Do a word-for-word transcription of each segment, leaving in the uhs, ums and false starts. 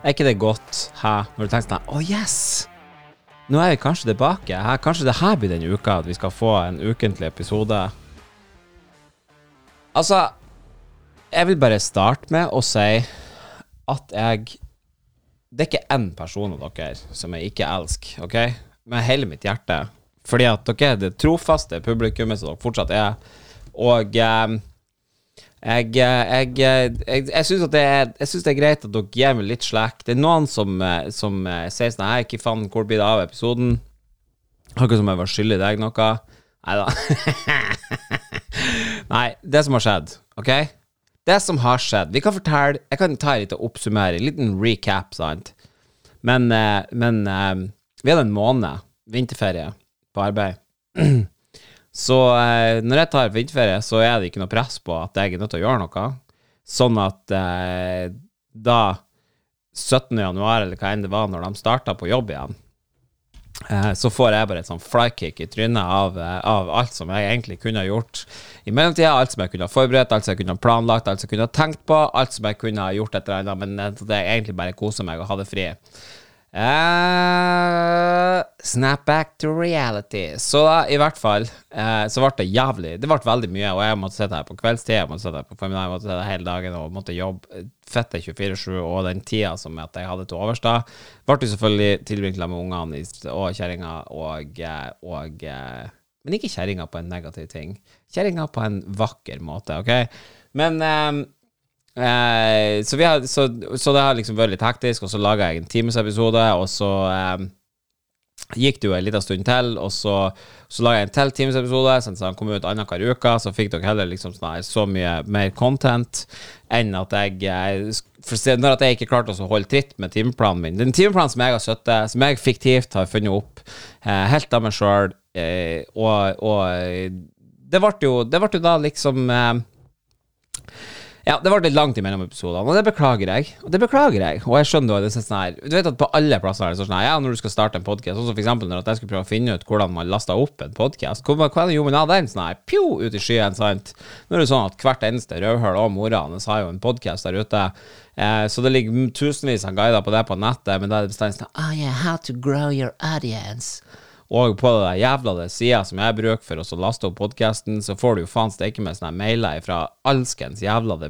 Er ikke det godt? Hæ? Når du tenker sånn, oh yes! Nå er vi kanskje tilbake. Hæ? Kanskje det her blir denne uka, at vi skal få en ukentlig episode. Altså, jeg vil bare starte med å si at jeg, det er ikke en person av dere som jeg ikke elsker, ok? Med hele mitt hjerte. Fordi at dere er det trofaste publikummet som dere fortsatt er. Og eh, jeg, jeg, jeg, jeg synes at det er, jeg synes det er greit at dere gir meg litt slack. Det er noen som, som sier sånn, hei, ikke faen, hvor blir det av episoden? Akkurat som jeg var skyldig deg noe. Neida. Nei, det som har skjedd, ok? Det som har skjedd, vi kan fortelle, jeg kan ta en liten oppsummering, en liten recap, sant? Men, men vi hadde en måned, vinterferie, på arbeid. Så når jeg tar vinterferie, så er det ikke noe press på at jeg er nødt til å gjøre noe. Sånn at da syttende januar, eller hva enn det var, når de startet på jobb igjen, så får jeg bare et sånn flykick I trynet av, av alt som jeg egentlig kunne ha gjort I mellomtiden, alt som jeg kunne ha forberedt, alt som jeg kunne ha planlagt, alt som jeg kunne ha tenkt på, alt som jeg kunne ha gjort etter eller annet, men det er egentlig bare koset meg å ha det fri. Uh, snap back to reality. Så da, I hvert fall, uh, så ble det jævlig. Det ble veldig mye, og jeg måtte sitte her på kveldstid, jeg måtte sitte her på formiddag, jeg måtte sitte her hele dagen, og måtte jobbe fette tjuefire sju, og den tiden som jeg hadde til overstad, ble det selvfølgelig tilbrinklet med ungene og kjæringa, og, og, men ikke kjæringa på en negativ ting. Kjæringa på en vakker måte, ok? Men... Um, Eh, så, vi har, så, så det har liksom vært litt hektisk Og så laget jeg en timesepisode Og så eh, gikk det jo en liten stund til Og så, så laget jeg en til timesepisode Sånn at han kom ut annen hver uke Så fikk dere heller liksom sånn, så mye mer content Enn at jeg eh, Når at jeg ikke klarte å holde tritt med timeplanen min Den timeplanen som jeg har søttet Som jeg fiktivt har funnet opp eh, Helt av meg selv eh, Og, og det, ble jo, det ble jo da liksom eh, Ja, det var litt langt imellom episoderne, og det beklager jeg, og det beklager jeg, og jeg skjønner jo det sånn her, du vet at på alle plasser er det sånn her, ja, når du skal starte en podcast, sånn som for eksempel når jeg skulle prøve å finne ut hvordan man lastet opp en podcast, hvordan gjorde man av den sånn her, pjo, ut I skyen, sant? Nå er det sånn at hvert eneste røvhøl og morene har jo en podcast der ute, eh, så det ligger tusenvis av guider på det på nettet, men da er det bestemt sånn, oh yeah, how to grow your audience. Og på det der jævla det siden som jeg bruker for å laste opp podcasten, så får du jo faen steke med sånne mailer fra alskens jævla det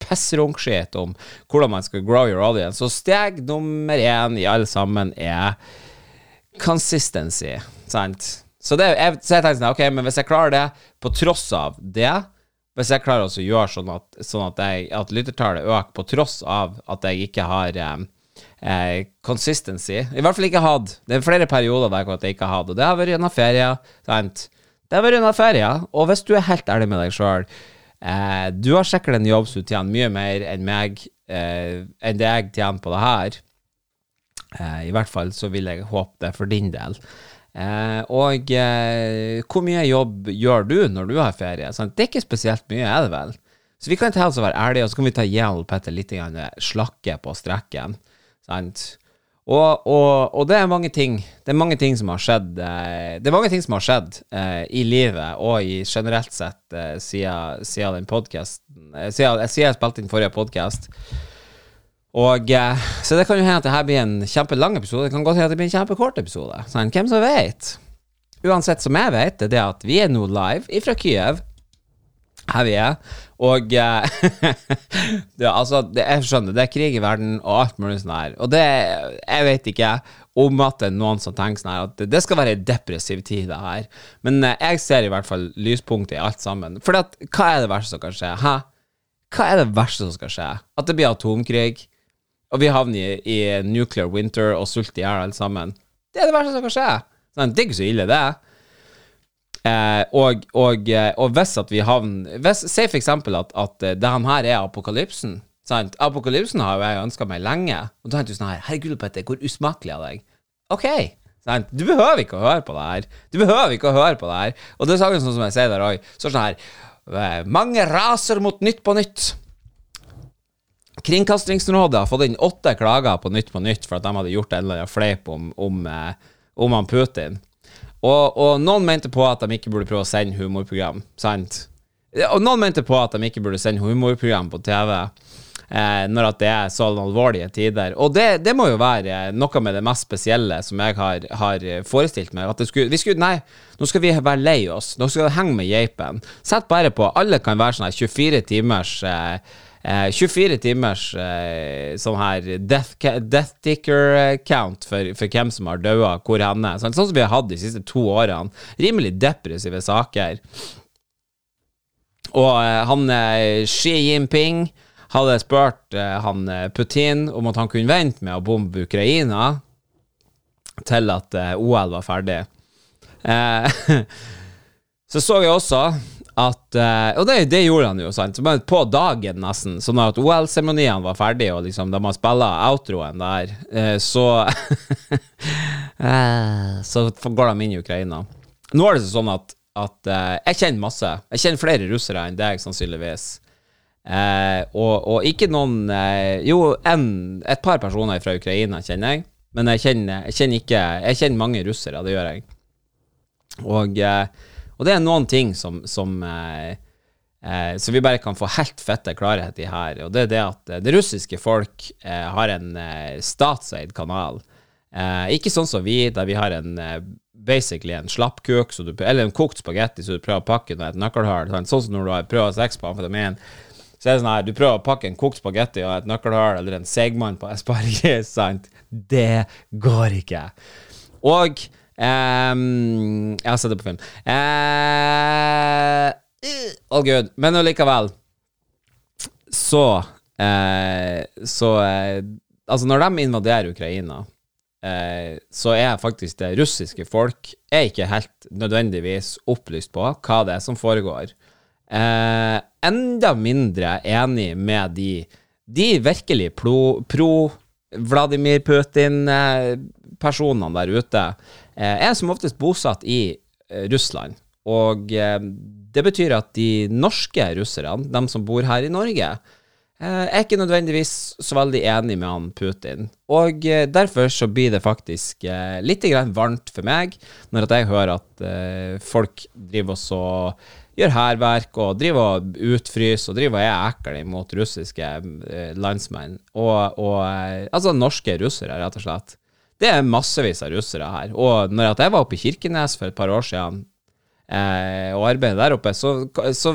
pissrunkskjet om hvordan man skal grow your audience. Så steg nummer en I alle sammen er consistency, sant? Så, det, jeg, så jeg tenker sånn, ok, men hvis jeg klarer det, på tross av det, hvis jeg klarer også å gjøre sånn at, sånn at, jeg, at lyttertallet øker på tross av at jeg ikke har... Um, Eh, consistency I hvert fall ikke hatt Det er flere perioder der jeg ikke har hatt Og det har vært gjennom ferie sant? Det har vært gjennom ferie Og hvis du er helt ærlig med deg selv eh, Du har sikkert en jobb som du tjener mye mer Enn meg eh, Enn det jeg tjener på det her eh, I hvert fall så vil jeg håpe det For din del eh, Og eh, hvor mye jobb gjør du Når du har ferie sant? Det er ikke spesielt mye er det vel Så vi kan ta oss å være ærlige Og så kan vi ta hjelp etter litt slakke på strekken sant? Og, og, og det er mange ting det er mange ting som har skjedd eh, det er mange ting som har skjedd eh, I livet og I generelt sett eh, siden, siden den podcasten eh, siden, siden jeg spilte inn forrige podcast og eh, så det kan jo hende at det her blir en kjempelang episode det kan godt hende at det blir en kjempekort episode sant? Hvem som vet? Uansett som jeg vet det er det at vi er nå live ifra Kyiv her vi er og det, altså, det, jeg skjønner det er krig I verden og alt mulig sånn her og det, jeg vet ikke om at det er noen som tenker sånn her at det skal være en depressiv tid det her men jeg ser I hvert fall lyspunktet I alt sammen for at, hva er det verste som kan skje? Hæ? Hva er det verste som skal skje? At det blir atomkrig og vi havner I, I nuclear winter og sult I her alt sammen det er det verste som kan skje sånn, det er ikke så ille det Eh, og, og, og hvis at vi havner hvis, se for eksempel at, at det her er apokalypsen sant? Apokalypsen har jo jeg ønsket meg lenge og da tenker du sånn her, herregud Petter, hvor usmakelig av deg ok, sant? Du behøver ikke å høre på det her du behøver ikke å høre på det her og det er sånn som jeg sier der også så sånn her, mange raser mot nytt på nytt Kringkastingsrådet har fått inn åtte klager på nytt på nytt for at de hadde gjort en eller annen fleip om, om, om han Putin Og, og noen mente på at de ikke burde prøve å sende humorprogram, sant? Og noen mente på at de ikke burde sende humorprogram på TV. eh, når at det er sånn alvorlige tider. Og det, det må jo være noe med det mest spesielle som jeg har, har forestilt meg, at det skulle, vi skulle, nei, nå skal vi være lei oss, nå skal vi henge med geipen. Sett bare på, alle kan være sånn tjuefire timers eh, tjuefire timers eh, sånn her death, death ticker count for, for hvem som har dødd, hvor henne, sånn, sånn som vi har hatt de siste to årene, rimelig depressive saker. Og eh, han eh, Xi Jinping hadde spurt eh, han Putin om at han kunne vente med å bombe Ukraina til at eh, OL var ferdig. Eh, så så jeg også at, og det, det gjorde han jo, sant? På dagen nesten, sånn at OL-seremonien var ferdig, og liksom, da man spillet outroen der, så så går de inn I Ukraina. Nå er det sånn at, at jeg kjenner masse, jeg kjenner flere russere enn deg sannsynligvis, og, og ikke noen, jo, en, et par personer fra Ukraina kjenner jeg, men jeg kjenner, jeg kjenner ikke, jeg kjenner mange russere, det gjør jeg. Og Og det er noen ting som, som, eh, eh, som vi bare kan få helt fette klarhet I her, og det er det at det russiske folk eh, har en eh, statseid kanal. Eh, ikke sånn som vi, der vi har en, eh, basically en slappkuk, så du, eller en kokt spagetti, så du prøver å pakke den et nøkkelhull, sånn som når du har prøvd å sex på amfetamin, så er det sånn her, du prøver å pakke en kokt spagetti og et nøkkelhull, eller en segmann på asparges, sant? Det går ikke. Og Um, jeg har sett det på film uh, All good Men likevel Så uh, Så uh, Altså når de invaderer Ukraina uh, Så er faktisk det russiske folk Er ikke helt nødvendigvis opplyst på hva det er som foregår uh, Enda mindre enig med de De virkelig pro, pro Vladimir Putin uh, personene der ute eh, er som oftest bosatt I eh, Russland, og eh, det betyr at de norske russerne, de som bor her I Norge, eh, er ikke nødvendigvis så veldig enig med han Putin, og eh, derfor så blir det faktisk eh, litt grann varmt for meg, når at jeg hører at eh, folk driver oss og gjør herverk, og driver og utfrys, og driver og er ekkel mot russiske eh, landsmenn, og, og eh, altså norske russere rett og slett. Det er massevis av russere her, og når at jeg var oppe I Kirkenes for et par år siden, eh, og arbeidet der oppe, så, så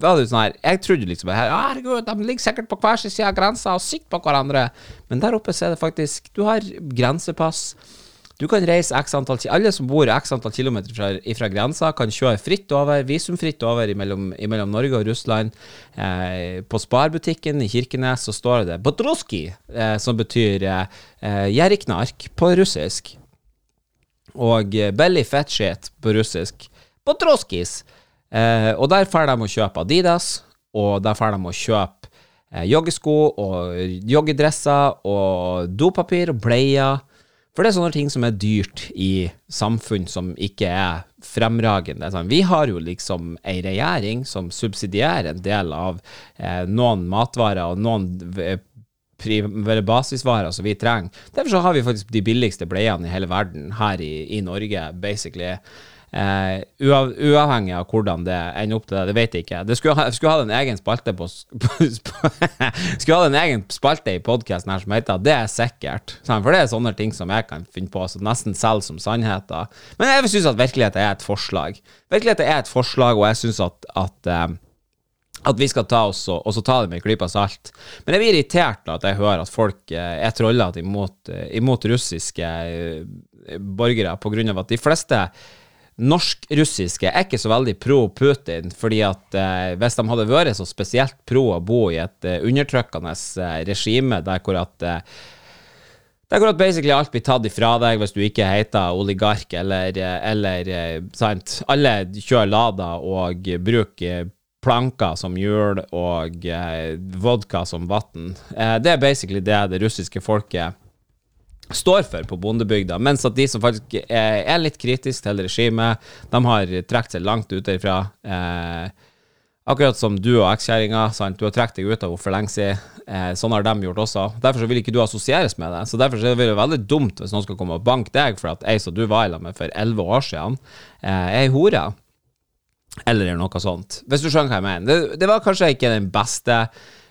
var det jo sånn her, jeg trodde liksom, herregud, de ligger sikkert på hver side av grensa og sikt på hverandre, men der oppe så er det faktisk, du har grensepass, du kan reise x antall, alle som bor x antall kilometer fra, fra grensa kan kjøre fritt over, visumfritt over imellom, imellom Norge og Russland. Eh, på sparbutikken I Kirkenes så står det Bodroski, eh, som betyr eh, jeriknark på russisk, og belly fat shit på russisk. Bodroskis! Eh, og der får de å kjøpe Adidas, og der får de å kjøpe eh, joggesko og joggedresser og dopapir og bleier, For det er sånne ting som er dyrt I samfunn som ikke er fremragende. Vi har jo liksom en regjering som subsidierer en del av noen matvarer og noen basisvarer som vi trenger. Derfor så har vi faktisk de billigste bleiene I hele verden her I, I Norge, basically. Uh, uav, uavhengig av hvordan det ender opp til det, det vet jeg ikke. Det skulle ha, skulle ha en egen spalte på, på, på skulle ha en egen spalte I podcasten her som heter Det er sikkert, for det er sånne ting som jeg kan finne på, så nesten selv som sannheter. Men jeg synes at virkeligheten er et forslag. Virkeligheten er et forslag, og jeg synes at, at um, at vi skal ta oss og, og så ta det med en klype av salt. Men jeg blir irritert da at jeg hører at folk eh, er trollet imot, imot russiske eh, borgere på grunn av at de fleste norsk-russiske er ikke så veldig pro-Putin, fordi at eh, hvis de hadde vært så spesielt pro å bo I et eh, undertrykkende eh, regime, der hvor at eh, der hvor at basically alt blir tatt ifra deg hvis du ikke heter oligark, eller, eller eh, sant, alle kjører lada og bruker planker som hjul og eh, vodka som vatten. Eh, det er basically det det russiske folket står for på bondebygda, mens at de som faktisk er, er litt kritisk til regimet, de har trekt seg langt ut derifra. Eh, akkurat som du og ekskjæringa, sant? Du har trekt deg ut av henne for lenge siden. Eh, sånn har de gjort også. Derfor så vil ikke du assosieres med det. Så derfor så vil det veldig dumt hvis noen skal komme og banke deg for at jeg som du var I lag med for elleve år siden, eh, er en hore. Eller noe sånt. Hvis du skjønner hva jeg mener. Det, det var kanskje ikke den beste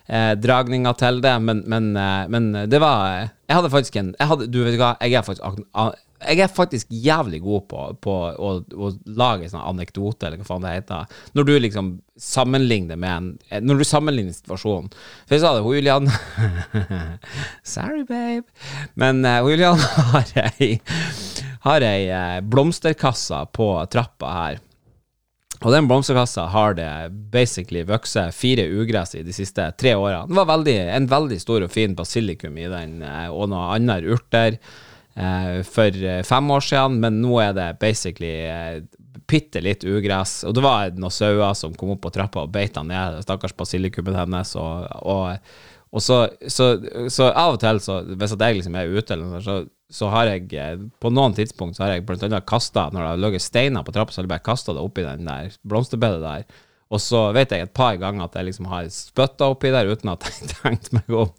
eh, dragninga till det men men eh, men det var jag hade faktiskt en jag hade du vet vad jag är faktiskt jag är faktiskt jävligt god på på och och laga såna anekdoter eller vad fan det heter när du liksom sammanlignar med en när du sammanlignar situation för jag sa det Julian sorry babe men eh, Julian har jag har jag blomsterkassa på trappa här Och den blomsterkassa har det basically vuxit fire ugress I de siste tre årene. Det var veldig, en veldig stor og fin basilikum I den, og noen andre urter eh, for fem år siden, men nå er det basically eh, pittelitt ugress, og det var noen sauer som kom opp på trappa og beit ned, stakkars basilikumen hennes, og, og, og så, så, så av og til, så, hvis jeg liksom er ute eller noe, så så har jag på någon tidpunkt så har jag bland annat kastat när jag lägger stenar på trappan så har jag kastat det upp I den där blomsterbädden där och så vet jag ett par gånger att jag liksom har spöttat upp I där utan att jag tänkt mig om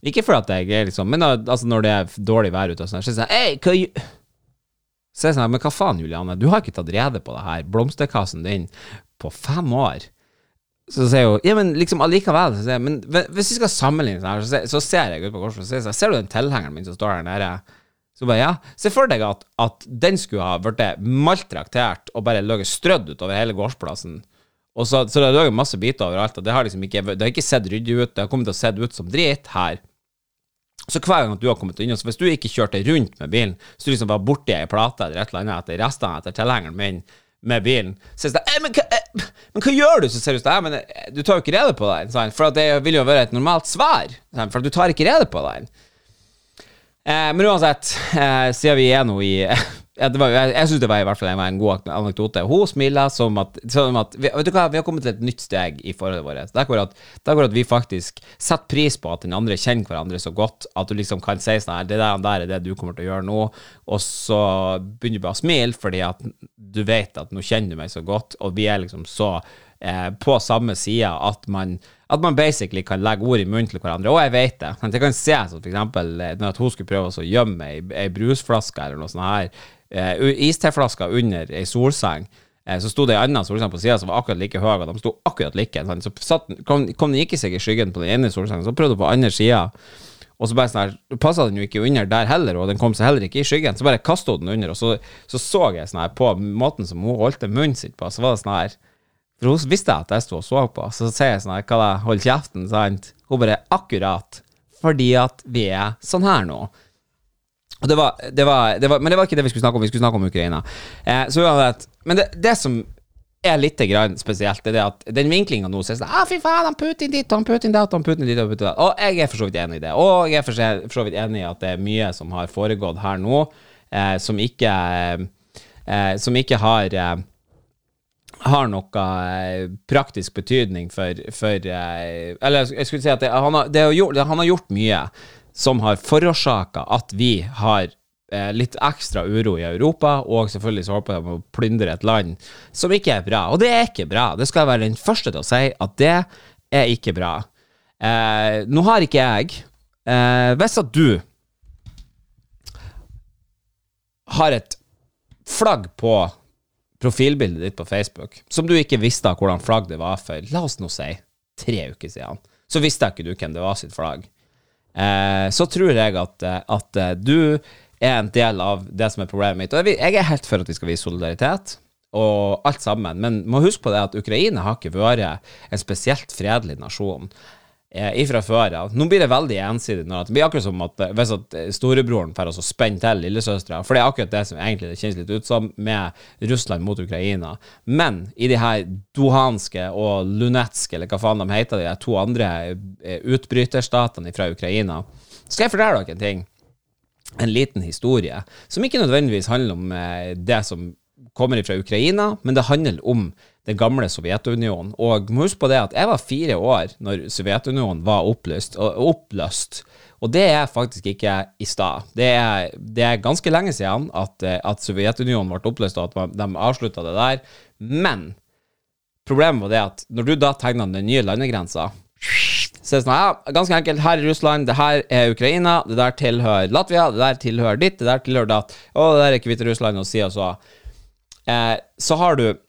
inte för att jag är liksom men alltså när det är dåligt väder ute och sånt så säger jag hey, hej så säger jag men vad fan Julianne du har inte tagit reda på det här blomsterkassen din på fem år så säger jag ja men liksom allikevel så säger jag men hvis vi ska sammanligna så här så, så ser jag ut på korset så säger jag ser du den tillhängaren min som står där nere så bara ja se för dig att att den skulle ha varit maltrakterat och bara låg strödd ut över hela gårdsplatsen och så så det låg en massa bitar överallt och det har liksom inte det har inte sett ryddigt ut det har kommit att se ut som drit här så kvar gång att du har kommit in så hvis du inte kört dig runt med bilen så du liksom var borta I plata eller ett annat att resten att tillhängaren min med bilen så säger jag men hva, men vad gör du så seriöst där men du tar inte reda på det så för att det vill ju vara ett normalt svar för att du tar inte reda på det. Eh, men oavsett eh, ser vi igen och I det var jag syns det var I alla fall en god anekdote. Hon smilar som att som att vet du vad vi har kommit till ett nytt steg I förhållande vårt. Där går att där går att vi faktiskt satt pris på att den andra känner varandra så gott att du liksom kan säga så här det där där är det du kommer att göra nu och så börjar bara smil för att du vet att nu känner du mig så gott och vi är liksom så eh, på samma sida att man att man basically kan lägga ord I mun till varandra och jag vet det. Men det kan se så till exempel när hon skulle prova så gömma I, I brusflaska eller något sånt här Uh, isteflaska under I solseng uh, så stod det en annan solseng på siden som var akkurat lika hög och de stod akkurat lika sånn. Så satt, kom, kom den ikke seg I skyggen på den ene solsengen så prøvde på andre siden och så bara sånn passade den ju inte under där heller och den kom så heller inte I skyggen så bara kastade den under och så så såg jag sån här på måten som hon holdt munnen sitt på så var det sån här för hon visste att jag stod och såg på så säger jag sån här kalla håll käften sant hon bara akkurat fordi att vi är sån här nu Och det var det var det var men det var inte det vi skulle snacka om vi skulle snacka om Ukraina. Eh, så jag vet men det, det som är lite grann speciellt är det att den vinklingen nu sägs ah fy fan han Putin dit han Putin där han Putin dit och Putin där. Och jag är försåvitt enig I det. Och jag är försåvitt enig I att det är mycket som har föregått här nu eh, som inte eh, som inte har eh, har någon praktisk betydning för för eh, eller jag skulle säga att det, han har det har gjort han har gjort mycket. Som har förorsakat att vi har eh, lite extra oro I Europa och selvfølgelig så håper de å plyndre ett land som inte är bra. Och det är inte bra. Det ska jag vara den första att säga att det är inte bra. Eh, nu har inte jag eh, hvis att du har ett flagg på profilbildet ditt på Facebook som du inte visste hvordan flagg det var för la oss nu säga tre uker sedan så visste ikke du hvem det var sitt flagg. Eh, så tror jag att att du är en del av det som är problemet mitt. Och jag är helt för att vi ska visa solidaritet och allt sammen, men man husk på det att Ukraina har inte varit en speciellt fredlig nation eh, ifrån förr. Nu blir det väldigt ensidigt när att det blir akkurat som att vet att storebroren för oss så spänt till lillesystrar för det är akkurat det som egentligen det känns lite ut som med Ryssland mot Ukraina. Men I de här Luhanska och Lunetsk eller vad fan de heter de två andra utbrytarstaterna ifrån Ukraina. Ska jag förklara dig en ting. En liten historia som inte nödvändigtvis handlar om det som kommer ifrån Ukraina, men det handlar om den gamla Sovjetunionen och måste på det att jag var fyra år när Sovjetunionen var upplöst och upplöst. Och det är faktiskt inte I stad. Det är det är ganska länge sedan att att Sovjetunionen vart upplöst och att de avslutade det där. Men problemet var det att när du då tegnade den nya landegränsen så är det ja, ganska enkelt här I Ryssland, det här är Ukraina, det där tillhör Latvia, det där tillhör ditt, det där tillhör datt. Och det där är Kvitryssland och så så. Eh, så har du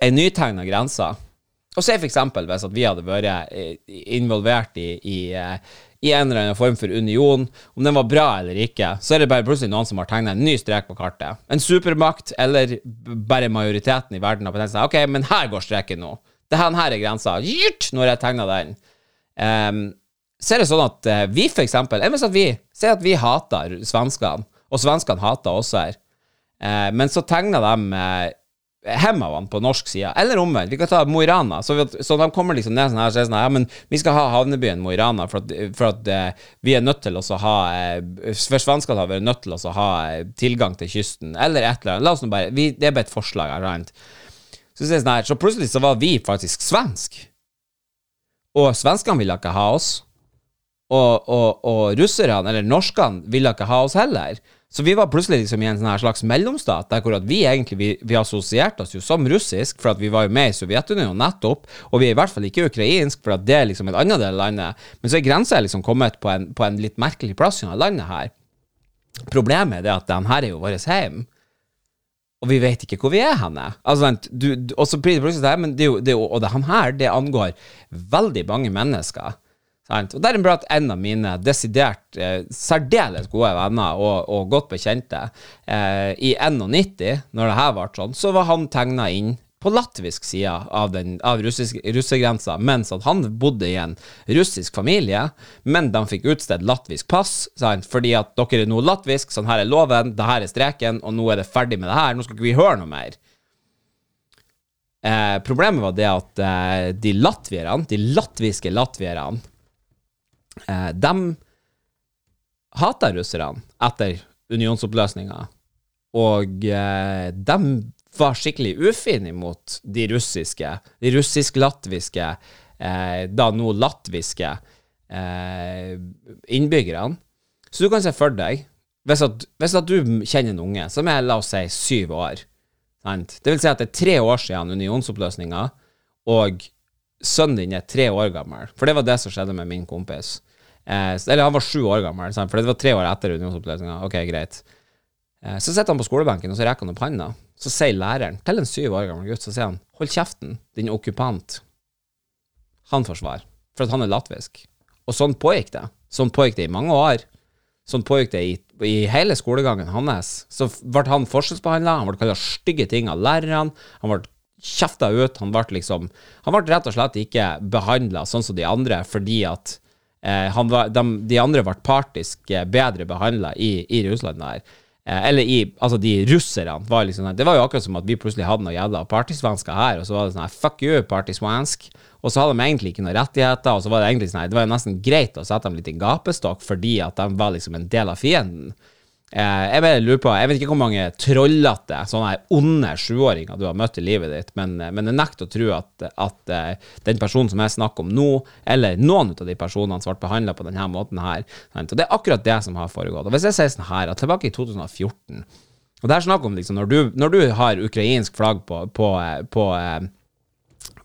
en ny tegnad gränsa Og se for eksempel hvis at vi hadde vært involvert i, i, i en eller annen form for union, om den var bra eller ikke, så er det bare plutselig noen som har tegnet en ny strek på kartet. En supermakt, eller bare majoriteten i verden har potensielt, ok, men her går streken nå. Denne her er grensa. Gjort når jeg tegnet den. Um, så er det sånn at vi for eksempel, enn hvis at vi, se at vi hater svenskene, og svenskene hater oss her, uh, men så tegner de... Uh, hemmavand på norsk sida eller omvendt. Vi kan ta Mo i Rana så, så de kommer liksom ned sånn her og sier sånn her, ja, men vi skal ha havnebyen Mo i Rana for at, for at uh, vi er nødt til å ha uh, for svenskene har vi nødt til å ha uh, tilgang til kysten eller et eller annet. La oss nå bare, vi, det er bare et forslag eller annet. Så, sånn her, så plutselig så var vi faktisk svensk og svenskene ville ikke ha oss og, og, og russerne eller norskene ville ikke ha oss heller. Så vi var plutselig liksom i en sånn her slags mellomstat, der hvor at vi egentlig, vi, vi assosierte oss jo som russisk, for at vi var jo med i Sovjetunionen nettopp, og vi er i hvert fall ikke ukrainsk, for at det er liksom et annet del av landet. Men så er grensen liksom kommet på en, på en litt merkelig plass i landet her. Problemet er det at den her er jo våres heim, og vi vet ikke hvor vi er henne. Altså vent, du, du, og så blir det plutselig sånn, men det er jo, det er jo, og det her, det angår veldig mange mennesker. Sant? Og det er en bra at en av mine desidert eh, særdeles gode venner og, og godt bekjente eh, i nitten nittien, når det her var sånn, så var han tegnet inn på latvisk sida av, den, av russisk, russegrensa, mens at han bodde i en russisk familie, men de fikk utstedt latvisk pass, sant? Fordi at dere er nå latvisk, sånn her er loven, det her er streken, og nå er det ferdig med det her, nå skal ikke vi høre noe mer. Eh, problemet var det at eh, de latvierene, de latviske latvierene, Eh, de hater russerne etter unionsoppløsningen, og eh, de var skikkelig ufine mot de russiske, de russisk-latviske, eh, da nå latviske eh, innbyggerne. Så du kan se for deg, hvis at, hvis at du kjenner en unge som er, la oss si, syv år, sant? Det vil si at det er tre år siden unionsoppløsningen, og sønnen din er tre år gammel, for det var det som skjedde med min kompis. Eh, eller han var sju år gammel, for det var tre år etter unionsoppløsningen. Ok, greit. Eh, så sitter han på skolebenken, og så rekker han opp handa. Så sier læreren til en syv år gammel gutt, så sier han, hold kjeften, din okkupant. Han får svar, for at han er latvisk. Og sånn pågikk det. Sånn pågikk det i mange år. Sånn pågikk det i, i hele skolegangen hans. Så ble han forskjellsbehandlet, han ble kallet stygge ting av læreren, han ble kjefta ut, han ble liksom han ble rett og slett ikke behandlet sånn som de andre, fordi at eh, han var, de, de andre ble partisk bedre behandlet i, i Russland der, eh, eller i, altså de russerne var liksom, det var jo akkurat som at vi plutselig hadde noe jævla partisvensker her, og så var det sånn, fuck you partisvensk, og så hadde de egentlig ikke noen rettigheter, og så var det egentlig sånn, det var jo nesten greit å sette dem litt i gapestokk, fordi at de var liksom en del av fienden. Jeg bare lurer på, jeg vet ikke hvor mange trollete, sånne her onde sjuåringer du har møtt i livet ditt, men, men jeg nekter å tro at, at den personen som jeg snakker om nå, eller noen av de personene som ble behandlet på denne måten her, og det er akkurat det som har foregått. Og hvis jeg sier sånn her, at tilbake i to tusen fjorten, og det her snakker om liksom, når du, når du har ukrainsk flagg på, på, på,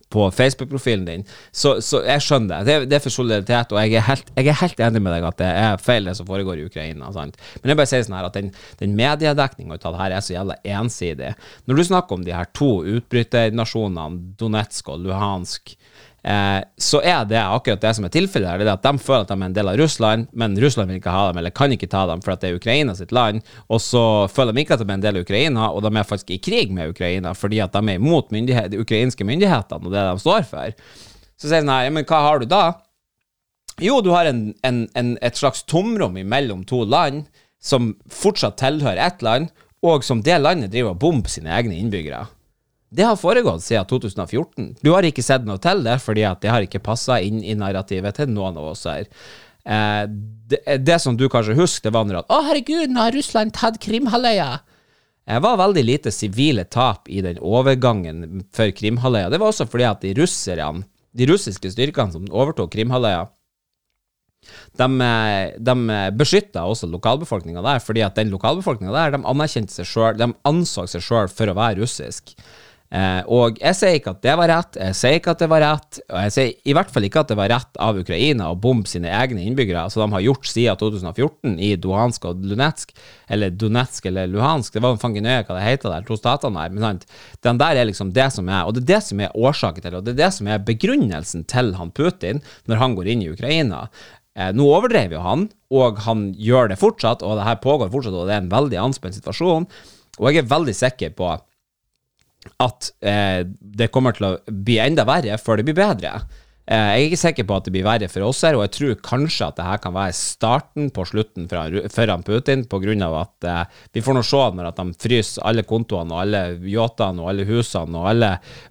på Facebook-profilen din, så, så jeg skjønner det, det, det er for solidaritet, og jeg er, helt, jeg er helt enig med deg at det er feil det som foregår i Ukraina, sant? Men jeg bare sier sånn her at den, den mediedekningen ut av det her er så jævla ensidig. Når du snakker om de her to utbryternasjonene, Donetsk og Luhansk, eh, så er det akkurat det som er tilfellet her, det er at de føler at de er en del av Russland, men Russland vil ikke ha dem, eller kan ikke ta dem, for at det er Ukraina sitt land, og så føler de ikke at de er en del av Ukraina, og de er faktisk i krig med Ukraina, fordi at de er imot myndighet, de ukrainske myndighetene, og det de står for. Så sier de, nei, men hva har du da? Jo, du har en, en, en, et slags tomrom imellom to land, som fortsatt tilhører ett land, og som det landet driver og bomber sine egne innbyggere. Det har foregått siden to tusen fjorten. Du har ikke sett noe til det, fordi at det har ikke passet inn i narrativet til noen av oss her. Eh, det, det som du kanskje husker, det var når at, å herregud, nå har Russland tatt Krimhalvøya. Det var veldig lite sivile tap i den overgangen for Krimhalvøya. Det var også fordi at de russerne, de russiske styrkene som overtog Krimhalvøya, de, de beskyttet også lokalbefolkningen der, fordi at den lokalbefolkningen der, de anerkjente seg selv, de anså seg selv for å være russisk. Eh, og jeg sier ikke at det var rett, jeg sier ikke at det var rett, og jeg sier i hvert fall ikke at det var rett av Ukraina å bombe sine egne innbyggere, så de har gjort siden tjuefjorten i Luhansk og Donetsk, eller Donetsk eller Luhansk, det var en fange nøye hva det heter der, to statene der, men sant, den der er liksom det som er, og det er det som er årsaken til, og det er det som er begrunnelsen til han Putin når han går inn i Ukraina. Eh, nå overdrev jo han, og han gjør det fortsatt, og det her pågår fortsatt, og det er en veldig anspent situasjon, og jeg er veldig sikker på at eh, det kommer til å bli enda verre før det blir bedre. Eh, jeg er ikke sikker på at det blir verre for oss her, og jeg tror kanskje at det her kan være starten på slutten foran Putin, på grunn av at eh, vi får nå se når at de fryser alle kontoene, og alle yachtene, og alle husene, og alle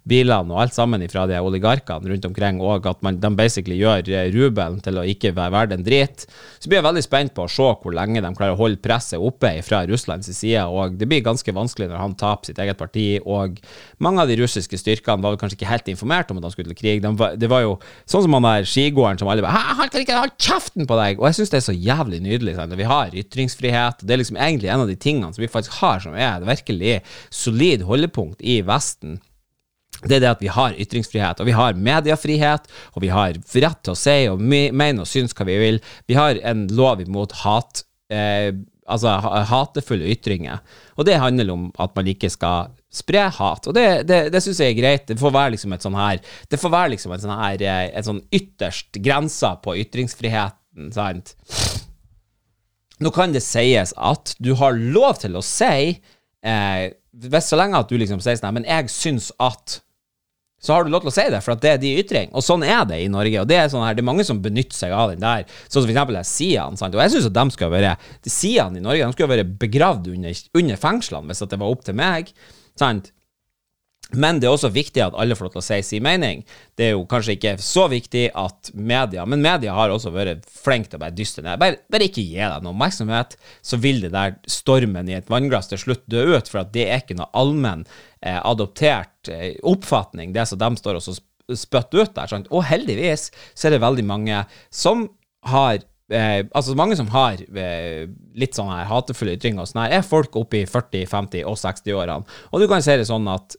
bilene, og alt sammen fra de oligarkene rundt omkring, og at man, de basically gjør rubelen til å ikke være verdt en drit. Så blir jeg veldig spent på å se hvor lenge de klarer å holde presset oppe fra Russlands side, og det blir ganske vanskelig når han taper sitt eget parti, og mange av de russiske styrkene var kanskje ikke helt informert om at han skulle til krig. De var, det var jo sånn som han der skigåeren som alle bare, han kan ikke ha kjeften på deg, og jeg synes det er så jævlig nydelig, sant? Vi har ytringsfrihet, det er liksom egentlig en av de tingene som vi faktisk har som er et virkelig solid holdepunkt i Vesten. Det er det at vi har ytringsfrihet, og vi har mediefrihet, og vi har rett til å si og mene og synes hva vi vil. Vi har en lov imot hat, eh, altså hatefulle ytringer, og det handler om at man ikke skal spre hat, og det, det, det synes jeg er greit. Det får være liksom et sånn her, det får være liksom et sånn her, et sånn ytterst grensa på ytringsfriheten, sant? Nå kan det sies at du har lov til å si, eh, hvis så lenge at du liksom sier sånn, men jeg synes at, så har du lov til å si det, for at det er de ytring, og sånn er det i Norge, og det er sånn her, det er mange som benytter seg av den der, sånn som for eksempel er Sian, sant? Og jeg synes at de skal være, de Sian i Norge, de skulle være begravd under, under fengslene, hvis at det var opp til meg, sant? Men det er også viktig at alle får lov til å si sin mening. Det er jo kanskje ikke så viktig at media, men media har også vært flink til å bare dyste ned. Bare, bare ikke gi deg noe oppmerksomhet, så vil det der stormen i et vannglass til slutt dø ut, for at det er ikke noe allmenn eh, adoptert eh, oppfatning, det som de står også spøtt ut der, sant? Og heldigvis så er det veldig mange som har Eh, altså mange som har eh, litt sånn her hatefulle ytringer og sånn her, er folk oppe i førti, femti og seksti årene, og du kan si det sånn at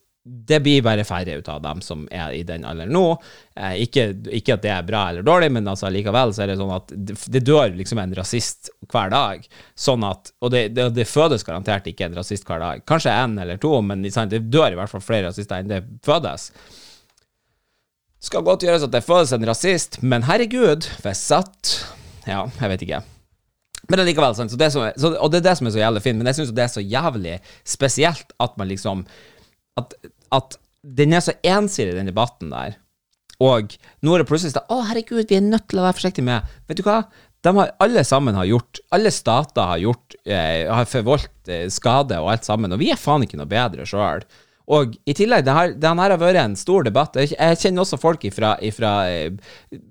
det blir bare færre ut av dem som er i den alderen nå. eh, ikke, ikke at det er bra eller dårlig, men altså likevel så er det sånn at det, det dør liksom en rasist hver dag, sånn at, og det, det, det fødes garantert ikke en rasist hver dag, kanskje en eller to, men det dør i hvert fall flere rasister enn det fødes. Skal godt gjøres at det fødes en rasist, men herregud, hvis satt ja, jeg vet ikke. Men allikevel, sant? Så det som er, så, og det er det som er så jævlig fint, men jeg synes det er så jævlig spesielt at man liksom, at, at den er så ensidig, den debatten der. Og nå er det plutselig sånn, å herregud, vi er nødt til å være forsiktige med, vet du hva? De har, alle sammen har gjort, alle stater har gjort, eh, har forvoldt eh, skade og alt sammen, og vi er faen ikke noe bedre selv. Og i tillegg, det her, det her har vært en stor debatt. Jeg kjenner også folk ifra, ifra,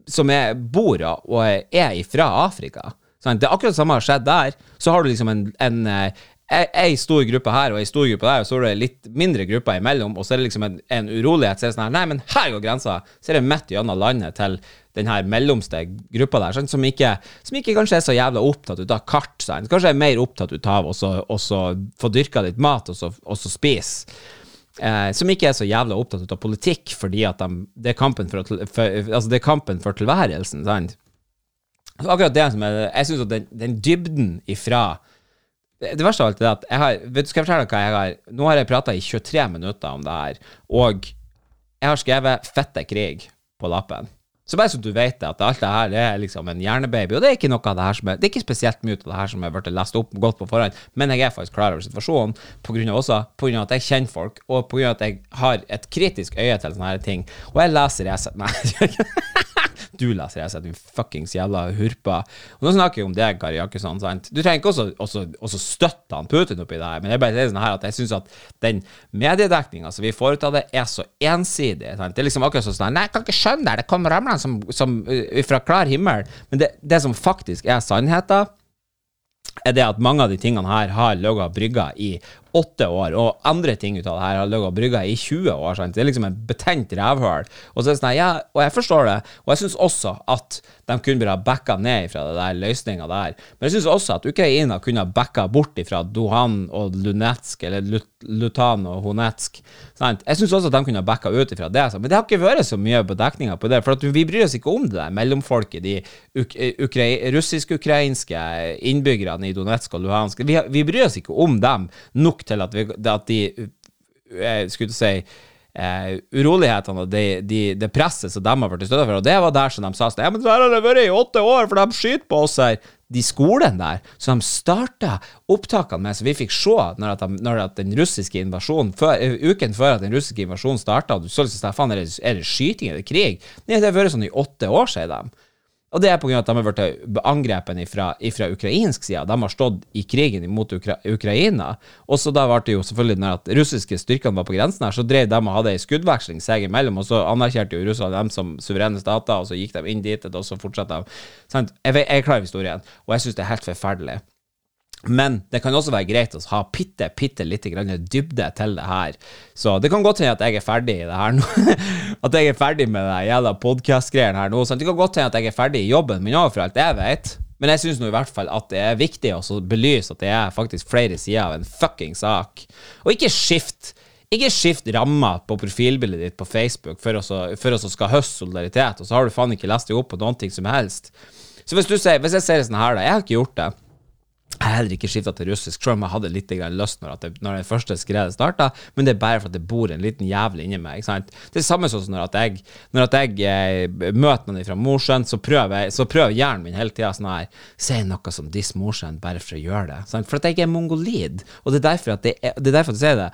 som er, bor og er ifra Afrika. Sånn, det er akkurat det samme har skjedd der. Så har du liksom en, en, en stor gruppe her og en stor gruppe der, og så er det litt mindre grupper imellom, og så er det liksom en, en urolighet. Så er det sånn her, nei, men her går grensa. Så er det midt gjennom landet til den her mellomste gruppa der, sånn, som, ikke, som ikke kanskje er så jævla opptatt ut av kart. Sånn. Kanskje er mer opptatt ut av å få dyrka litt mat og så, og så spise. Eh, som ikke er så jævla opptatt ut av politikk, fordi at de, det, er kampen for, for, altså det er kampen for tilværelsen, sant? Så akkurat det som er, jeg synes at den, den dybden ifra, det verste av alt er at jeg har, vet du, skal jeg fortelle deg hva jeg har, nå har jeg pratet i tjuetre minutter om det her, og jeg har skrevet fette krig på lappen. Så bare så du vet at alt det her, det er liksom en hjernebaby, og det er ikke noe av det her som er, det er ikke spesielt mye av det her som har vært lest opp godt på forhånd, men jeg er faktisk klar over situasjonen, på grunn av også, på grunn av at jeg kjenner folk, og på grunn av at jeg har et kritisk øye til sånne her ting, og jeg leser reset, nei, du leser reset, du fucking jævla hurpa, og nå snakker jeg om deg, Kari Jakkesson, sant? Du trenger ikke også, også, også støtte han Putin oppi det her, men jeg bare sier sånn her at jeg synes at den mediedekningen som vi får ut av det, er så ensidig, sant? Det er liksom akkurat sånn, nei, jeg kan ikke skjønne det, det kommer ramlende Som, som fra klar himmel. Men det, det som faktisk er sannheten, er det at mange av de tingene her har løgget og brygget i åtte år og andre ting ut av det her har løgget og brygget I tjue år, sant? Det er liksom en betenkt revhøl og så er det sånn, ja, og jeg forstår det og jeg synes også at de kunne bare ha backet ned fra det der løsningen der men jeg synes også at Ukraina kunne ha backet bort fra Dohan og Lunetsk eller Lut Lutan og Honetsk sant? Jeg synes også at de kunne ha backet ut fra det, men det har ikke vært så mye bedekninger på det, for at vi bryr oss ikke om det der mellomfolket, de uk russisk-ukrainske innbyggerne I Donetsk og Luhansk, vi, vi bryr oss ikke om dem nok til at, vi, at de skulle si eh, urolighetene og det de, de presset som de har vært I støtte for, og det var der som de sa ja, men der har det vært I åtte år, for de skyter på oss her de skolen der, så de startet opptakene med, så vi fikk se når, at de, når at den russiske invasjonen før, uken før at den russiske invasjonen startet du så liksom, Stefan, er det, er det skyting eller krig? Nei, det har vært sånn I åtte år, sier de Og det er på grunn av at de har vært angrepen ifra, ifra ukrainsk side. De har stått I krigen mot Ukra Ukraina. Og så da var det jo selvfølgelig når at russiske styrkene var på grensen her, så drev de og hadde en skuddveksling seg imellom, og så anerkjerte jo Russland dem som suverene stater, og så gikk de inn dit, og så fortsatte de. Sånn, jeg, jeg klarer historien, og jeg synes det er helt forferdelig. Men det kan også være greit å ha pitte, pitte litt grann dybde til det her. Så det kan godt hende at jeg er ferdig I det her nå. At jeg er ferdig med det jævla podcast-greien her nå. Så det kan godt hende at jeg er ferdig I jobben min overfor alt jeg vet. Men jeg synes nå I hvert fall at det er viktig å belyse at det er faktisk flere sider av en fucking sak. Og ikke skift. Ikke skift ramma på profilbildet ditt på Facebook for oss, for oss skal høste solidaritet, og så har du faen ikke lest det opp på noen ting som helst. Så hvis, du sier, hvis jeg sier sånn her da, jeg har ikke gjort det. Jeg har heller ikke skiftet til russisk, selv om jeg hadde litt lyst når, det, når det første skredet startet, men det er bare for at det bor en liten jævel inni meg, ikke sant? Det er samme sånn når at jeg, når at jeg eh, møter noen fra morsøn, så prøver, jeg, så prøver hjernen min hele tiden sånn her, «Se noe som diss morsøn bare for å gjøre det», sant? For at jeg er mongolid, og det er derfor at, det er, det er derfor at du sier det.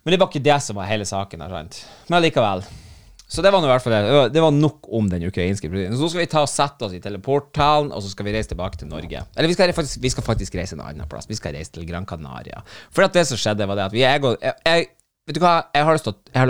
Men det var ikke det som var hele saken, sant? Men likevel... Så det var nå I hvert fall det var nok om den ukrainske politikken. Så nå skal vi ta og sette oss I teleporttalen, og så skal vi reise tilbake til Norge. Eller vi skal faktisk, vi skal faktisk reise en annen plass. Vi skal reise til Gran Canaria. For at det som skjedde var det at vi, jeg, jeg, jeg, vet du hva, jeg har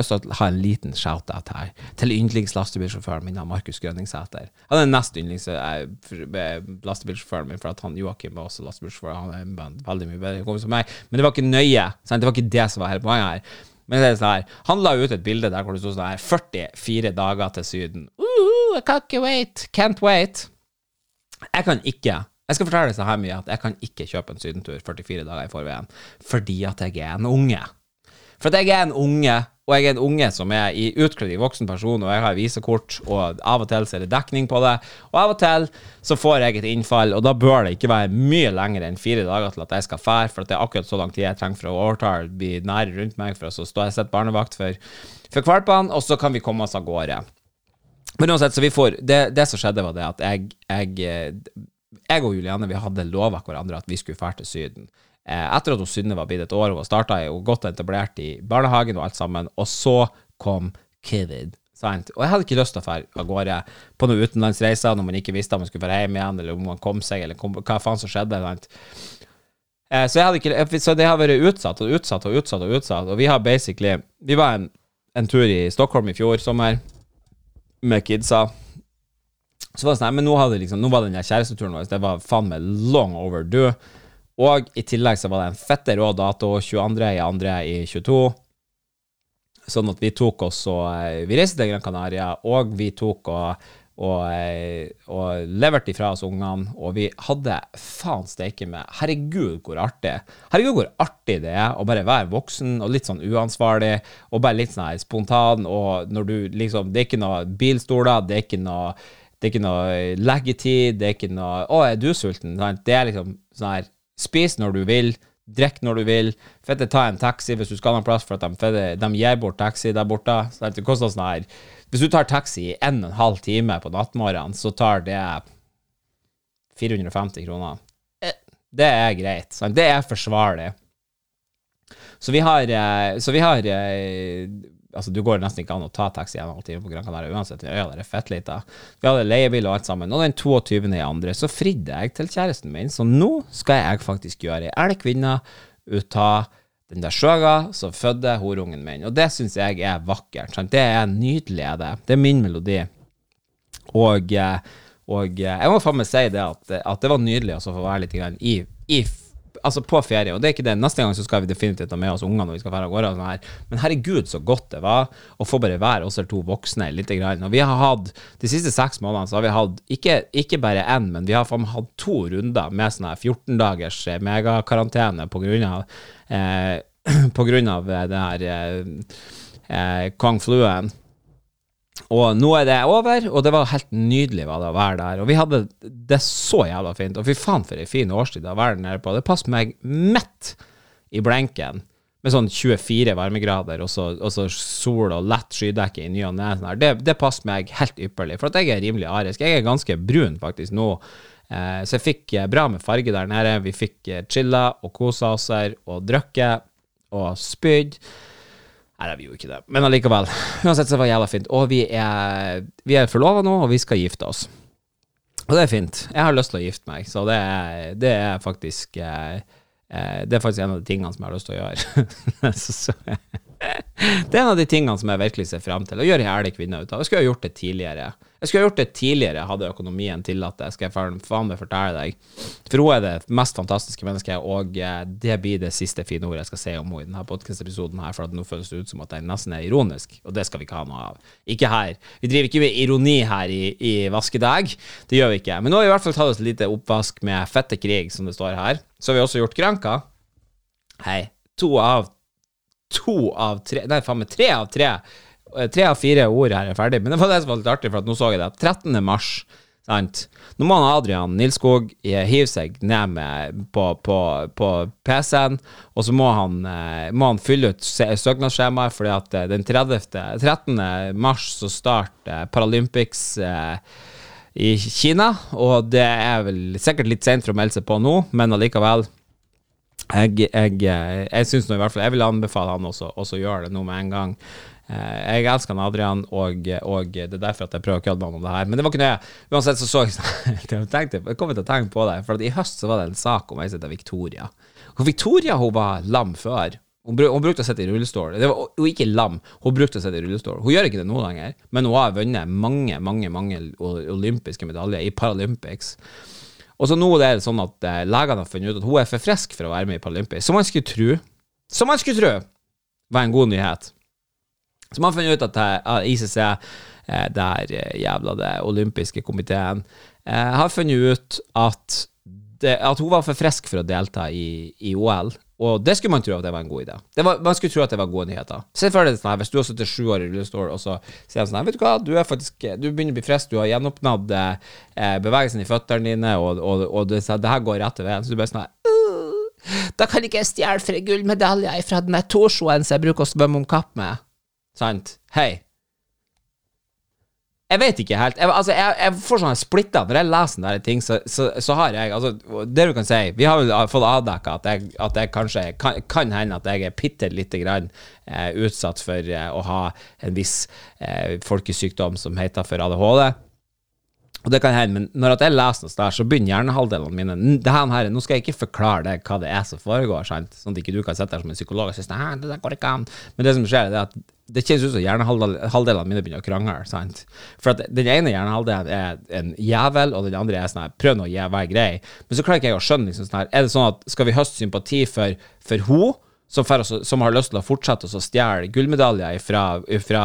lyst til å ha en liten shout-out her til yndlingslastebilsjåføren min, Markus Grønningsæter. Han er nest yndlingslastebilsjåføren min, for at han Joakim var også lastebilsjåføren. Han er en band, veldig mye bedre kom som meg. Men det var ikke nøye, sant? Det var ikke det som var hele poenget her. Men det er sånn her, han la ut et bilde der hvor det stod sånn her, førtifire dager til syden. Uhuh, I can't wait, can't wait. Jeg kan ikke, jeg skal fortelle deg så her mye at jeg kan ikke kjøpe en sydentur førtifire dager I forveien, fordi at jeg er en unge. For at jeg er en unge, og jeg er en unge som er I utkledd I voksen person, og jeg har visekort, og av og til så er det dekning på det, og av og til så får jeg et innfall, og da bør det ikke være mye lenger enn fire dager til at jeg skal fære, for at det er akkurat så lang tid jeg trenger for å overtale, bli nære rundt meg, for så står jeg sett barnevakt for, for kvalpene, og så kan vi komme oss av gårde. Men uansett, så vi får, det, det som skjedde var det at jeg, jeg, jeg og Juliane, vi hadde lovet hverandre at vi skulle fære til syden. Etter at hun Synne var blitt et år, hun startet og godt etablert I barnehagen og alt sammen, og så kom covid, sant? Og jeg hadde ikke lyst til å fære av gårde på noen utenlandsreiser, når man ikke visste om man skulle fære hjem igjen, eller om man kom seg, eller kom, hva faen som skjedde, sant? Eh, så, jeg hadde ikke, så det har vært utsatt, og utsatt, og utsatt, og utsatt, og vi har basically, vi var en, en tur I Stockholm I fjor sommer, med kidsa, så var det sånn, men nå, hadde liksom, nå var den der kjæresteturen vår, det var faen meg long overdue, Og I tillegg så var det en fette rå dato, tjueandre i andre i tjueto, sånn at vi tok oss, og vi reiste til Gran Canaria, og vi tok og, og, og leverte ifra oss ungene, og vi hadde faen steke med, herregud hvor artig, herregud hvor artig det er å bare være voksen, og litt sånn uansvarlig, og bare litt sånn her spontan, og når du liksom, det er ikke noe bilstoler, det er ikke noe, det er ikke noe leggetid, det er ikke noe, å, er du sulten? Det er liksom sånn her, Spis når du vil, drekk når du vil, fette ta en taxi hvis du skal ha en plass, for at de, fette, de gir bort taxi der borte, så det koster sånn her. Hvis du tar taxi I en og en halv time på nattmorgen, så tar det fire hundre og femti kroner. Det er greit, sant? Det er forsvarlig. Så vi har, så vi har, altså du går nesten ikke an å ta taxi I en og en halv time på Gran Canaria, uansett, ja, det er fett litt da. Vi hadde leiebil og alt sammen, og den toogtyvende i andre, så fridde jeg til kjæresten min, så nå skal jeg faktisk gjøre en elgkvinne ut av den der sjøga, så fødde horungen min, og det synes jeg er vakkert, sant? Det er nydelig, det. Det er min melodi. Og, og jeg må faen meg si det, at, at det var nydelig å få være litt grann i, i altså på ferie, og det er ikke det. Neste gang så skal vi definitivt ta med oss ungene når vi skal fære og gå og sånn her. Men herregud så godt det var å få bare være oss eller to voksne litt grann. Og vi har hatt, de siste seks månedene så har vi hatt, ikke, ikke bare en, men vi har hatt to runder med sånne fjorten dagers megakarantene på grunn av, eh, på grunn av det her eh, kongfluen. Og nå er det over, og det var helt nydelig hva det var der, og vi hadde det så jævla fint, og fy faen for en fin årstid å være nede på, det passet meg mett I blenken, med sånn tjuefire varmegrader, og så, og så sol og lett skydekke I ny og nesen her, det, det passet meg helt ypperlig, for at jeg er rimelig arisk, jeg er ganske brun faktisk nå, eh, så jeg fikk bra med farge der nede, vi fikk chilla og kosa oss her, og drøkke, og spyd, Nei, det er vi jo ikke det. Men allikevel, uansett så var det jævla fint. Og vi er, vi er forlovet nå, og vi skal gifte oss. Og det er fint. Jeg har lyst til å gifte meg, så det er, det er faktisk eh, det er faktisk en av de tingene som jeg har lyst til å gjøre. så, det er en av de tingene som jeg virkelig ser frem til, å gjøre herlig kvinne ut av. Jeg skulle ha gjort det tidligere. Jeg skulle ha gjort det tidligere, hadde økonomien tillatt det, skal jeg faen meg fortelle deg. For hun er det mest fantastiske mennesket, og det blir det siste fine ordet jeg skal se om henne I denne podcast-episoden her, for at nå føles det ut som at jeg nesten er ironisk, og det skal vi ikke ha noe av. Ikke her. Vi driver ikke med ironi her I, I vaskedag, det gjør vi ikke. Men nå har vi I hvert fall tatt oss lite oppvask med fettekrig, som det står her. Så har vi også gjort kranka. Hei, to av, to av tre, nei, faen med tre av tre, Tre av fire ord her er ferdig, men det var det som var litt artig, for at nå så jeg det. trettende mars, sant? Nå må Adrian Nilskog hive seg ned med på, på, på PC-en, og så må han, må han fylle ut søknadsskjemaet, fordi at den trettende mars så starter Paralympics I Kina, og det er vel sikkert litt sent for å melde seg på nå, men allikevel... Jeg, jeg, jeg synes nå I hvert fall jeg vil anbefale han også, også gjøre det nå med en gang jeg elsker han Adrian og, og det er derfor at jeg prøver å kødde med om det her men det var ikke nøye, uansett så så jeg tenkte, jeg kom til å tenke på det for I høst så var det en sak om jeg sitter Victoria og Victoria hun var lam før hun, bruk, hun brukte å sitte I rullestol det var, hun ikke lam, hun brukte å sitte I rullestol hun gjør ikke det nå lenger, men hun har vunnet mange, mange, mange olympiske medaljer I Paralympics Og så nå er det sånn at legene har funnet ut at hun er for frisk for å være med I Paralympics. Som man skulle tro, som man skulle tro, var en god nyhet. Så man har funnet ut at ICC, det her jævla det olympiske komiteen, har funnet ut at, det, at hun var for frisk for å delta I, I OL. Og det skulle man tro at det var en god idé. Det var, man skulle tro at det var gode nyheter. Se for deg sånn her, hvis du har syttisju år I rullestol, og så sier de sånn her, vet du hva, du er faktisk, du begynner å bli frisk, du har gjenoppnådd eh, bevegelsen I føtterne dine, og, og, og det, det her går rett I veien, så du bare sånn her, uh, da kan ikke jeg stjele for en gullmedalje fra denne torsjoen som jeg bruker å spømme om kapp med. Sant? Hei. Jeg vet ikke helt, jeg, altså jeg, jeg får sånn splittet, når jeg leser denne ting, så, så, så har jeg, altså det du kan si, vi har vel fått avdekket at jeg, at jeg kanskje, kan, kan hende at jeg er pittet litt grann eh, utsatt for eh, å ha en viss eh, folkesykdom som heter for ADHD, og det kan hende, men når at jeg leser noe der, så begynner hjernehalvdelene mine, det her, nå skal jeg ikke forklare deg hva det er som foregår, sant? Sånn at ikke du kan sette deg som en psykolog og synes, nei, det går ikke an, men det som skjer det er at det kjennes ut som hjernehalvdelene mine begynner å krangle, sant? For at den ene hjernehalvdelen er en jævel, og den andre er sånn her, prøv nå å gjøre hver grei. Men så klarer ikke jeg å skjønne, liksom sånn her, er det sånn at skal vi høste sympati for, for hun, som, som har lyst til å fortsette å stjele gullmedaljer fra, fra,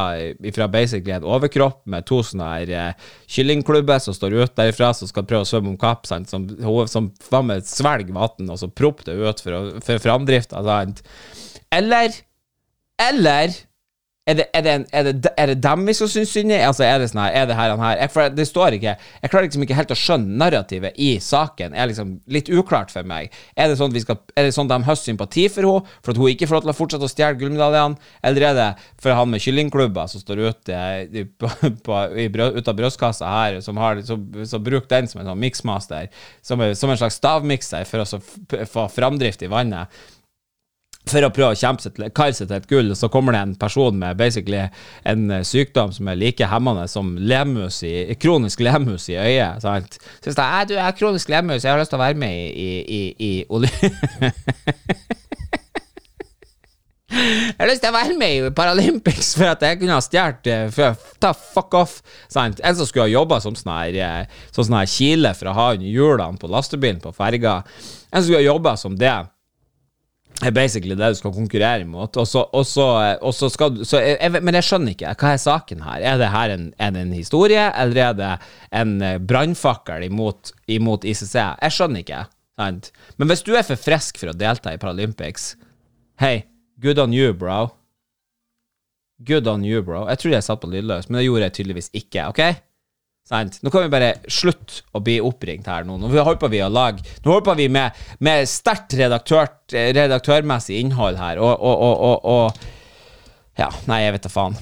fra basically en overkropp, med to sånne her eh, kyllingklubber som står ut derifra, som skal prøve å svømme om kapp, sant? Som, som var med svelg vatten, og så propp det ut for, for framdrift, sant? Eller, eller, Er det, er, det en, er, det, er det dem vi skal synes synd I? Altså er det sånn her, er det her og her? Jeg, for det står ikke, jeg klarer liksom ikke helt å skjønne narrativet I saken, er liksom litt uklart for meg. Er det sånn, vi skal, er det sånn de høster sympati for henne, for at hun ikke får lov til å fortsette å stjele gullmedaljene, eller er det for han med kyllingklubber som står ute ut av brøstkassa her, som har så, så brukt den som en sånn mixmaster, som, som en slags stavmikser for å få framdrift I vannet. For å prøve å kjempe seg til, karse til et gull, så kommer det en person med basically en sykdom som er like hemmende som lemus I, kronisk lemus I øyet, sant? Synes jeg, «Ei, du, jeg har kronisk lemus, jeg har lyst til å være med I, i, i, i olje.» Jeg har lyst til å være med i Paralympics for at jeg kunne ha stjålet for å ta fuck off, sant? En som skulle ha jobbet som sånn her, som sånn her kile for å ha under hjulene på lastebilen på ferga. En som skulle ha jobbet som det er basically det du skal konkurrere imot, og så, og så, og så skal du så jeg, men jeg skjønner ikke, hva er saken her? Er det her en, er det en historie, eller er det en brandfakkel imot, imot ICC? Jeg skjønner ikke, sant? Men hvis du er for frisk for å delta i Paralympics, hei, good on you, bro. Good on you, bro. Jeg tror jeg satt på lydløs, men det gjorde jeg tydeligvis ikke, ok? Sant. Nu kan vi bara slutt och bli uppringt här nu. Nu hoppar vi och lag. Nu hoppar vi med med starkt redaktör redaktörmässigt innehåll här och och och och ja, nej jag vet inte fan.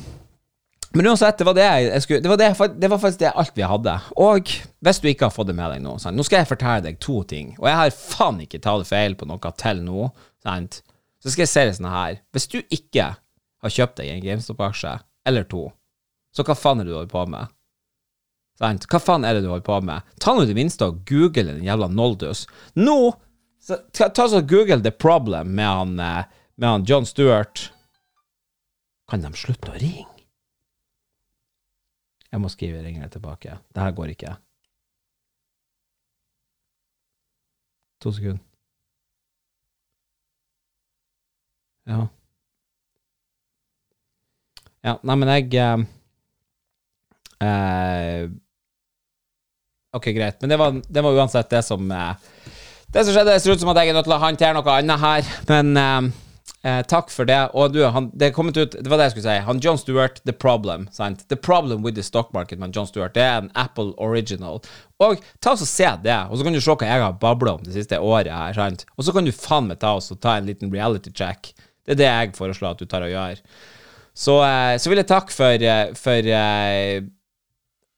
Men nu så att det var det jag skulle det var det det var faktiskt det allt vi hade. Och hvis du inte har fått det med dig nu så nu ska jag fortälla dig två ting. Och jag har fan inte tagit fel på något till nu, sant? Så ska jag säga såna här. Hvis du inte har köpt dig en GameStop-aktie eller två så vad fan är du på med? Sant, hva faen er det du holder på med? Ta nå det minste og google den jævla Noldus. Nå, så, ta, ta så google the problem med han, med han John Stewart. Kan de slutte å ringe? Jeg må skrive ringene tilbake. Dette går ikke. To sekunder. Ja. Ja, nei, men jeg... Uh, ok, greit. Men det var, det var uansett det som uh, det som skjedde. Det ser ut som at jeg er nødt til å håndtere noe annet her. Men uh, uh, takk for det. Og du, han, det kom ut, det var det jeg skulle si. Han John Stewart, The Problem, sant? The Problem with the Stock Market med John Stewart. Det er en Apple Original. Og ta oss og se det. Og så kan du se hva jeg har bablet om det siste året her, sant? Og så kan du faen med ta oss og ta en liten reality check. Det er det jeg foreslår at du tar og gjør. Så, uh, så vil jeg takk for uh, for uh,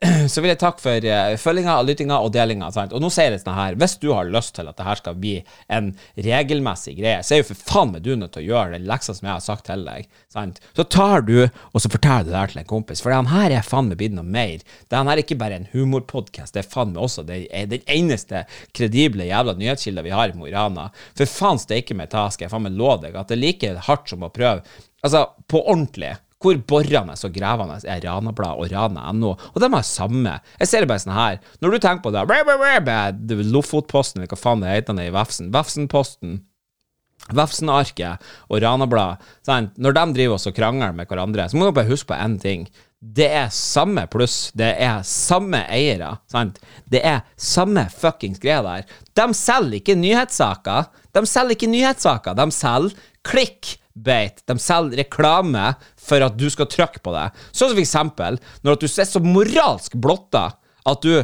så vil jeg takke for uh, følginga, lyttinga og delinga, sant? Og nå sier jeg det sånn her, hvis du har lyst til at det her skal bli en regelmessig greie, så er jo for faen med du nødt til å gjøre den leksa som jeg har sagt til deg, sant? Så tar du, og så forteller du det her til en kompis, for den her er faen med blitt noe mer. Den her er ikke bare en humorpodcast, det er faen med også, det er den eneste kredible jævla nyhetskilden vi har i Mo i Rana. For faen steker meg ta, skal jeg faen med lov deg, at det er like hardt som å prøve, altså på ordentlig, hvor borrene og grevene er Rana-blad og Rana.no, og de er samme. Jeg ser det bare sånn her. Når du tenker på det, brr, brr, brr, Lofotposten, eller hva faen det heter i Vefsen, Vefsenposten, Vefsenarket og Rana-blad, sant? Når de driver og krangler med hverandre, så må du bare huske på en ting. Det er samme pluss, det er samme eiere, sant? Det er samme fuckings greier der. De selger ikke nyhetssaker, de selger ikke nyhetssaker, de selger klikk. Bait. De selger reklame for at du skal trykke på det. Så for eksempel, når du er så moralsk blotta at du,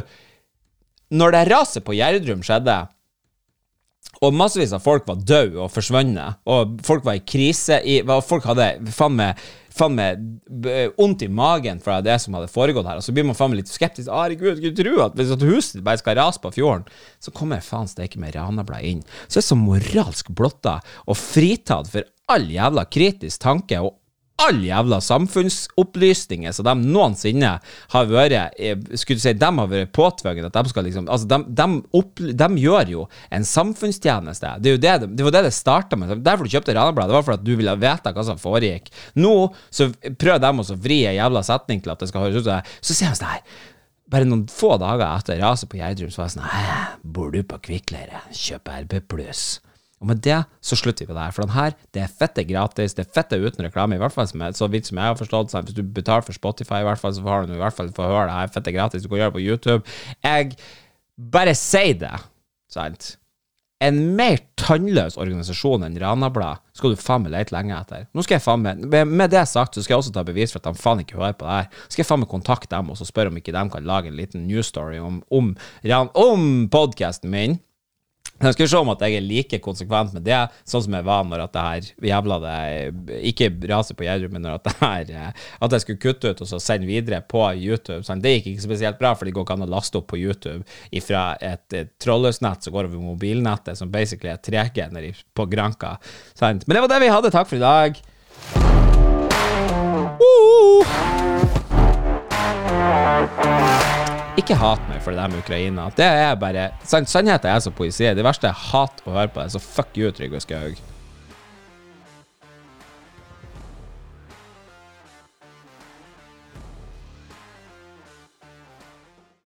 når det raset på Gjerdrum skjedde, og massevis av folk var døde og forsvunnet, og folk var i krise, i, og folk hadde faen med fan med ont i magen fra det som hade foregått här, så blir man fan lite skeptisk. Ah, herregud, jag skulle tro att hvis att huset bara ska rasa på fjorden, så kommer fan steke med Rana-blad in. Så är så moralsk blotta och fritad för all jävla kritisk tanke och all jävla samfunnsopplysningar så de någonsinne har varit skulle säga si, de har varit påtvungen att de ska liksom alltså de de upp, de gör ju en samfunnstjänst där. Det är ju det det var det det startade med. Därför du köpte Rana-blad, det var för att du ville veta vad som föregick. Nu så prövar de oss att vrida jävla sättning till att det ska höras ut så här. Så ser man så här. Bara någon få dagar efter raset på Gjerdrum så var sån här, bor du på Kviklere, köp R B plus. Og med det så slutter vi der, for den her, det er fette gratis, det er fette uten reklame, i hvert fall som jeg, så vidt som jeg har forstått, hvis du betaler for Spotify i hvert fall, så har du i hvert fall for å høre det her, fette gratis, du kan gjøre det på YouTube. Jeg bare sier det, sant? En mer tannløs organisasjon enn Rana-blad skal du faen med leit lenge etter. Nå skal jeg faen med, med det sagt, så skal jeg også ta bevis for at de faen ikke hører på det her. Så skal jeg faen med kontakte dem, og så spørre om ikke de kan lage en liten news story om, om, om, om podcasten min. Jeg skal se om at jeg er like konsekvent med det, sånn som jeg var når at det her jævla det, ikke raser på Gjerdrum, men når at det her, at jeg skulle kutte ut og så sende videre på YouTube, sånn, det gikk ikke spesielt bra, for det går ikke an å laste opp på YouTube ifra et, et trådløsnett, så går det over mobilnettet, som basically er tre G-er på Granka, sånn. Men det var det vi hadde, takk for i dag! Uh-oh. Ikke hat meg for det der med Ukraina. Det er bare... Sannheten er så poesi. Det verste er hat å høre på det. Så fuck you, Trygve Skaug.